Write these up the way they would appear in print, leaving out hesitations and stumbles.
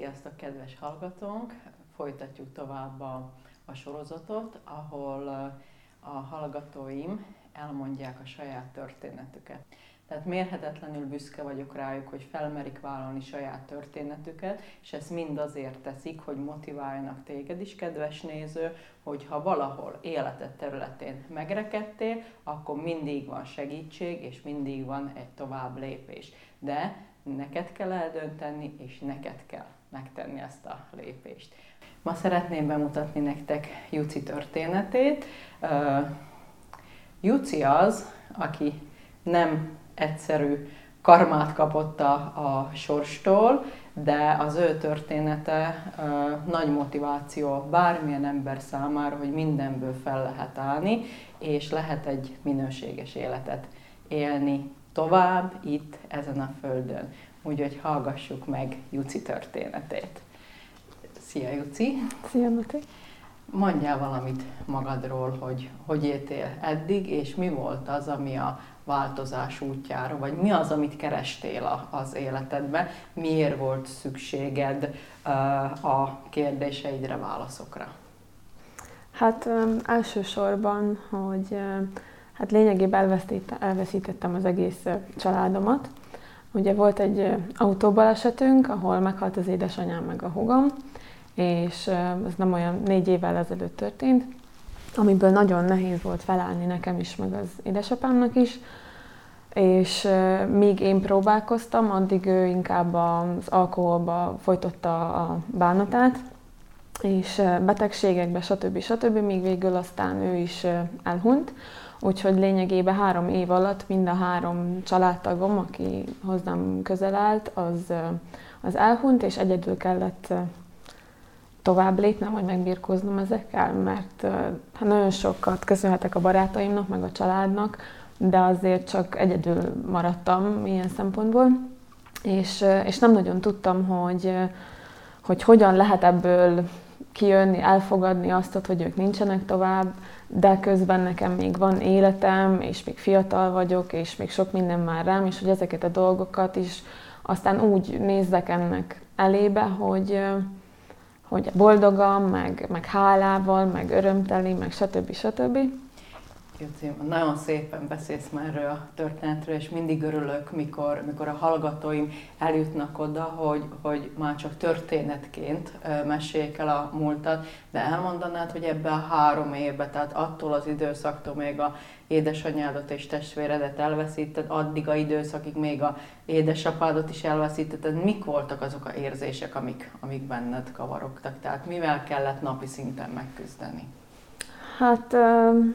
Sziasztok, kedves hallgatónk! Folytatjuk tovább a sorozatot, ahol a hallgatóim elmondják a saját történetüket. Tehát mérhetetlenül büszke vagyok rájuk, hogy felmerik vállalni saját történetüket, és ezt mind azért teszik, hogy motiváljanak téged is, kedves néző, hogy ha valahol életed területén megrekedtél, akkor mindig van segítség, és mindig van egy tovább lépés. De neked kell eldönteni, és neked kell megtenni ezt a lépést. Ma szeretném bemutatni nektek Juci történetét. Juci az, aki nem egyszerű karmát kapott a sorstól, de az ő története nagy motiváció bármilyen ember számára, hogy mindenből fel lehet állni, és lehet egy minőséges életet élni tovább itt, ezen a földön. Úgyhogy hallgassuk meg Juci történetét. Szia, Juci! Szia, Mati! Mondjál valamit magadról, hogy éltél eddig, és mi volt az, ami a változás útjára, vagy mi az, amit kerestél az életedben, miért volt szükséged a kérdéseidre, válaszokra? Hát elsősorban, hogy hát lényegében elveszítettem az egész családomat. Ugye volt egy autóbalesetünk, ahol meghalt az édesanyám meg a húgom, és ez nem olyan 4 évvel ezelőtt történt, amiből nagyon nehéz volt felállni nekem is, meg az édesapámnak is. És míg én próbálkoztam, addig ő inkább az alkoholba folytotta a bánatát, és betegségekbe, stb. Míg végül aztán ő is elhunyt. Úgyhogy lényegében 3 év alatt mind a 3 családtagom, aki hozzám közel állt, az elhunyt, és egyedül kellett tovább lépnem, vagy megbirkóznom ezekkel, mert nagyon sokat köszönhetek a barátaimnak, meg a családnak, de azért csak egyedül maradtam ilyen szempontból, és nem nagyon tudtam, hogy hogyan lehet ebből kijönni, elfogadni azt, hogy ők nincsenek tovább, de közben nekem még van életem, és még fiatal vagyok, és még sok minden már rám, és hogy ezeket a dolgokat is aztán úgy nézzek ennek elébe, hogy boldogan, meg hálával, meg örömteli, meg stb. Juci, nagyon szépen beszélsz már erről a történetről, és mindig örülök, mikor a hallgatóim eljutnak oda, hogy már csak történetként meséljék el a múltat, de elmondanád, hogy ebben a 3 évben, tehát attól az időszaktól még a édesanyádat és testvéredet elveszíted, addig a időszakig még a édesapádat is elveszítetted. Mik voltak azok a érzések, amik benned kavarogtak? Tehát mivel kellett napi szinten megküzdeni?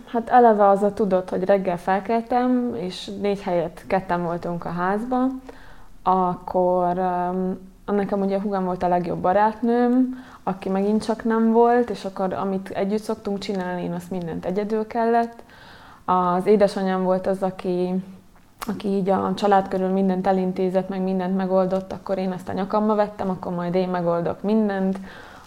Hát eleve az a tudat, hogy reggel felkeltem, és 4 helyett 2-en voltunk a házban, akkor nekem ugye a húgám volt a legjobb barátnőm, aki megint csak nem volt, és akkor amit együtt szoktunk csinálni, én azt mindent egyedül kellett. Az édesanyám volt az, aki így a család körül mindent elintézett, meg mindent megoldott, akkor én ezt a nyakamba vettem, akkor majd én megoldok mindent.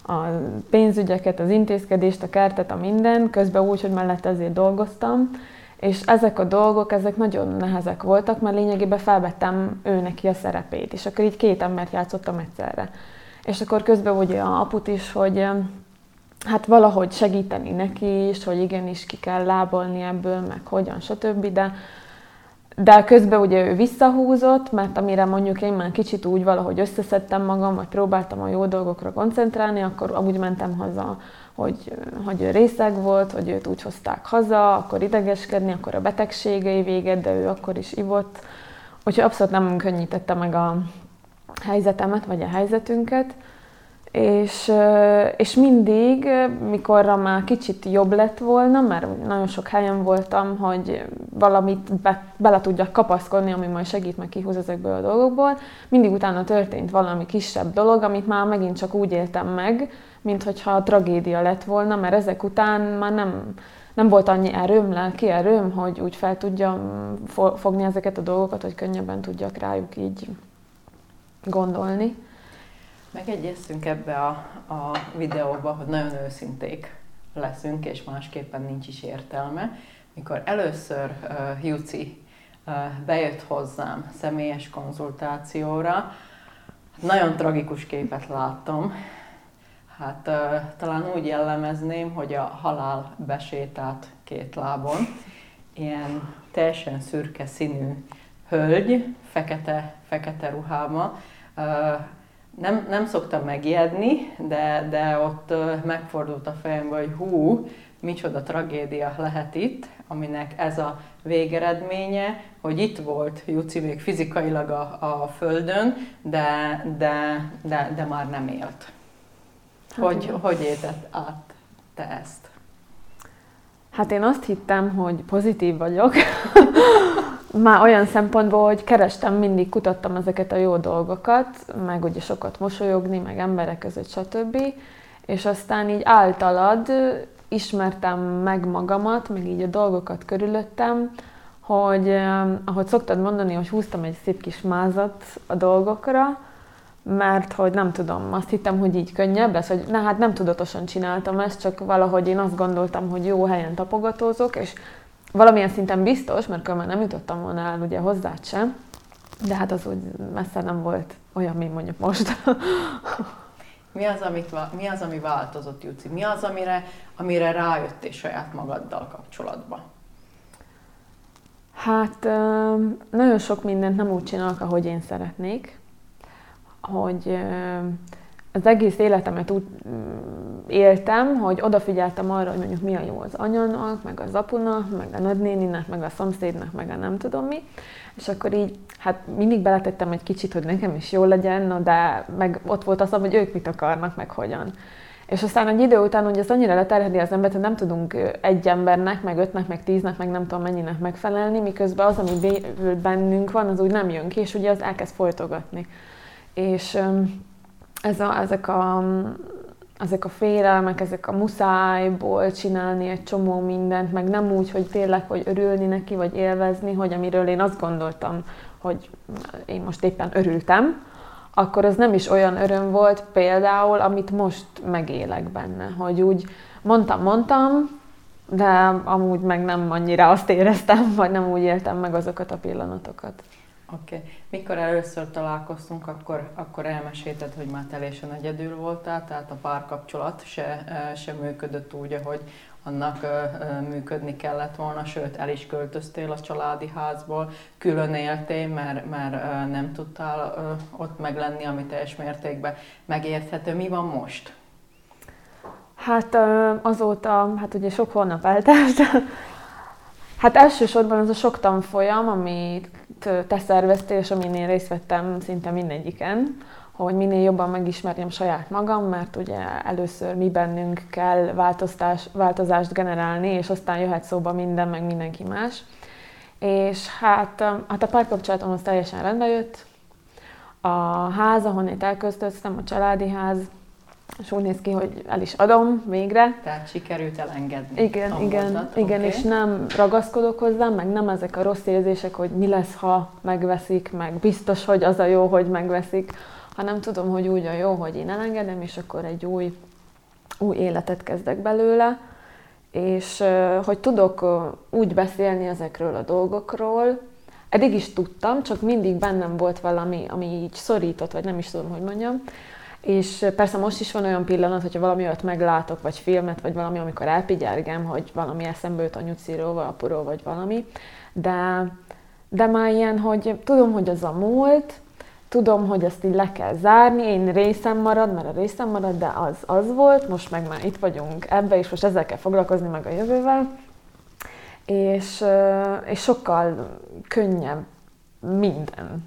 A pénzügyeket, az intézkedést, a kertet, a minden, közben úgy, hogy mellett ezért dolgoztam. És ezek a dolgok, ezek nagyon nehezek voltak, mert lényegében felvettem ő neki a szerepét, és akkor így 2 embert játszottam egyszerre. És akkor közben ugye a aput is, hogy hát valahogy segíteni neki is, hogy igenis ki kell lábolni ebből, meg hogyan, stb. De közben ugye ő visszahúzott, mert amire mondjuk én már kicsit úgy valahogy összeszedtem magam, vagy próbáltam a jó dolgokra koncentrálni, akkor amúgy mentem haza, hogy ő részeg volt, hogy őt úgy hozták haza, akkor idegeskedni, akkor a betegségei véget, de ő akkor is ivott. Úgyhogy abszolút nem könnyítette meg a helyzetemet, vagy a helyzetünket. És mindig, mikorra már kicsit jobb lett volna, mert nagyon sok helyen voltam, hogy valamit bele tudjak kapaszkodni, ami majd segít, meg kihúz ezekből a dolgokból, mindig utána történt valami kisebb dolog, amit már megint csak úgy éltem meg, minthogyha tragédia lett volna, mert ezek után már nem volt annyi erőm, lelki erőm, hogy úgy fel tudjam fogni ezeket a dolgokat, hogy könnyebben tudjak rájuk így gondolni. Megegyeztünk ebbe a videóba, hogy nagyon őszinték leszünk, és másképpen nincs is értelme. Mikor először Juci bejött hozzám személyes konzultációra, Nagyon tragikus képet láttam. Hát talán úgy jellemezném, hogy a halál besétált két lábon. Ilyen teljesen szürke színű hölgy, fekete ruhába. Nem szoktam megijedni, de ott megfordult a fejembe, hogy hú, micsoda tragédia lehet itt, aminek ez a végeredménye, hogy itt volt Juci még fizikailag a Földön, de már nem élt. Hogy élted át te ezt? Hát én azt hittem, hogy pozitív vagyok. Már olyan szempontból, hogy kerestem, mindig kutattam ezeket a jó dolgokat, meg ugye sokat mosolyogni, meg emberek között, stb. És aztán így általad ismertem meg magamat, meg így a dolgokat körülöttem, hogy ahogy szoktad mondani, hogy húztam egy szép kis mázat a dolgokra, mert hogy nem tudom, azt hittem, hogy így könnyebb lesz, hogy hát nem tudatosan csináltam ezt, csak valahogy én azt gondoltam, hogy jó helyen tapogatózok, és valamilyen szinten biztos, mert különben nem jutottam volna el ugye hozzád sem, de hát az úgy messze nem volt olyan, mint mondjuk most. Mi az, ami változott, Juci? Mi az, amire rájöttél saját magaddal kapcsolatban? Hát nagyon sok mindent nem úgy csinálok, ahogy én szeretnék. Hogy az egész életemet úgy éltem, hogy odafigyeltem arra, hogy mondjuk mi a jó az anyának, meg az apunak, meg a nagynéninek, meg a szomszédnak, meg a nem tudom mi. És akkor így, hát mindig beletettem egy kicsit, hogy nekem is jó legyen, de meg ott volt az, hogy ők mit akarnak, meg hogyan. És aztán egy idő után, hogy ez annyira leterheli az embert, hogy nem tudunk egy embernek, meg 5-nek, meg 10-nek, meg nem tudom mennyinek megfelelni, miközben az, ami bennünk van, az úgy nem jön ki, és ugye az elkezd folytogatni. És ezek a félelmek, ezek a muszájból csinálni egy csomó mindent, meg nem úgy, hogy tényleg, hogy örülni neki, vagy élvezni, hogy amiről én azt gondoltam, hogy én most éppen örültem, akkor az nem is olyan öröm volt például, amit most megélek benne. Hogy úgy mondtam, de amúgy meg nem annyira azt éreztem, vagy nem úgy éltem meg azokat a pillanatokat. Okay. Mikor először találkoztunk, akkor elmesélted, hogy már teljesen egyedül voltál, tehát a párkapcsolat se működött úgy, ahogy annak működni kellett volna, sőt, el is költöztél a családi házból, külön éltél, mert nem tudtál ott meglenni, ami teljes mértékben megérthető. Mi van most? Hát azóta, hát ugye sok hónap eltelt. Hát elsősorban az a sok tanfolyam, amit te szerveztél, és amin én részt vettem szinte mindegyiken, hogy minél jobban megismerjem saját magam, mert ugye először mi bennünk kell változást generálni, és aztán jöhet szóba minden, meg mindenki más. És hát a párkapcsolatom az teljesen rendbe jött. A ház, ahonnét elköltöztem, a családi ház, és úgy néz ki, hogy el is adom végre. Tehát sikerült elengedni. Igen, okay. És nem ragaszkodok hozzá, meg nem ezek a rossz érzések, hogy mi lesz, ha megveszik, meg biztos, hogy az a jó, hogy megveszik, hanem tudom, hogy úgy a jó, hogy én elengedem, és akkor egy új életet kezdek belőle. És hogy tudok úgy beszélni ezekről a dolgokról, eddig is tudtam, csak mindig bennem volt valami, ami így szorított, vagy nem is tudom, hogy mondjam. És persze most is van olyan pillanat, hogyha valami olyat meglátok, vagy filmet, vagy valami, amikor elpigyelgem, hogy valami eszembe jut a nyuciról, vagy apuról, vagy valami. De már ilyen, hogy tudom, hogy az a múlt, tudom, hogy ezt így le kell zárni, én részem marad, mert a részem marad, de az volt, most meg már itt vagyunk ebbe, és most ezzel kell foglalkozni meg a jövővel. És sokkal könnyebb minden.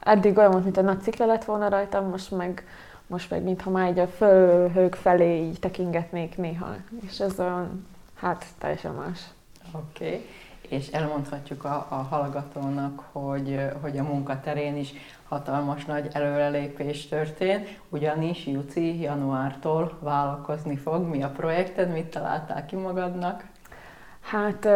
Eddig olyan volt, mint a nagy cikla lett volna rajtam, most meg mintha már így a fölhők felé így tekingetnék néha. És ez olyan, hát teljesen más. Oké. Okay. És elmondhatjuk a hallgatónak, hogy a munkaterén is hatalmas nagy előrelépés történt, ugyanis Juci januártól vállalkozni fog. Mi a projekted? Mit találtál ki magadnak? Hát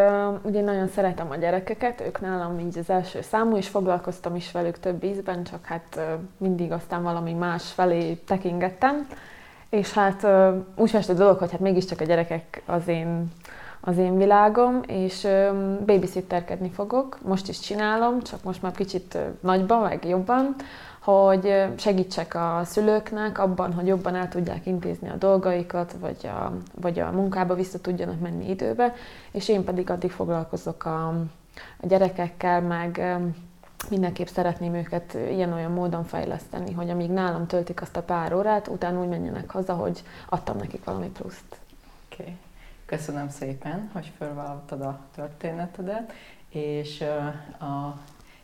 ugye nagyon szeretem a gyerekeket, ők nálam így az első számú, és foglalkoztam is velük több ízben, csak hát mindig aztán valami más felé tekingettem. És hát úgy fest a dolog, hogy hát mégiscsak a gyerekek az én világom, és babysitterkedni fogok, most is csinálom, csak most már kicsit nagyban, meg jobban, hogy segítsek a szülőknek abban, hogy jobban el tudják intézni a dolgaikat, vagy a munkába vissza tudjanak menni időbe, és én pedig addig foglalkozok a gyerekekkel, meg mindenképp szeretném őket ilyen-olyan módon fejleszteni, hogy amíg nálam töltik azt a pár órát, utána úgy menjenek haza, hogy adtam nekik valami pluszt. Okay. Köszönöm szépen, hogy felvállaltad a történetedet, és a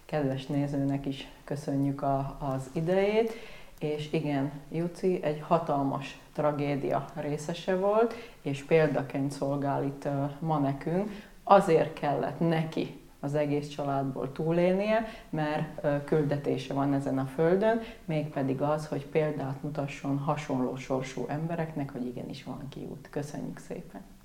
kedves nézőnek is köszönjük az idejét, és igen, Juci egy hatalmas tragédia részese volt, és példaként szolgál itt ma nekünk, azért kellett neki az egész családból túlélnie, mert küldetése van ezen a földön, mégpedig az, hogy példát mutasson hasonló sorsú embereknek, hogy igenis van kiút. Köszönjük szépen!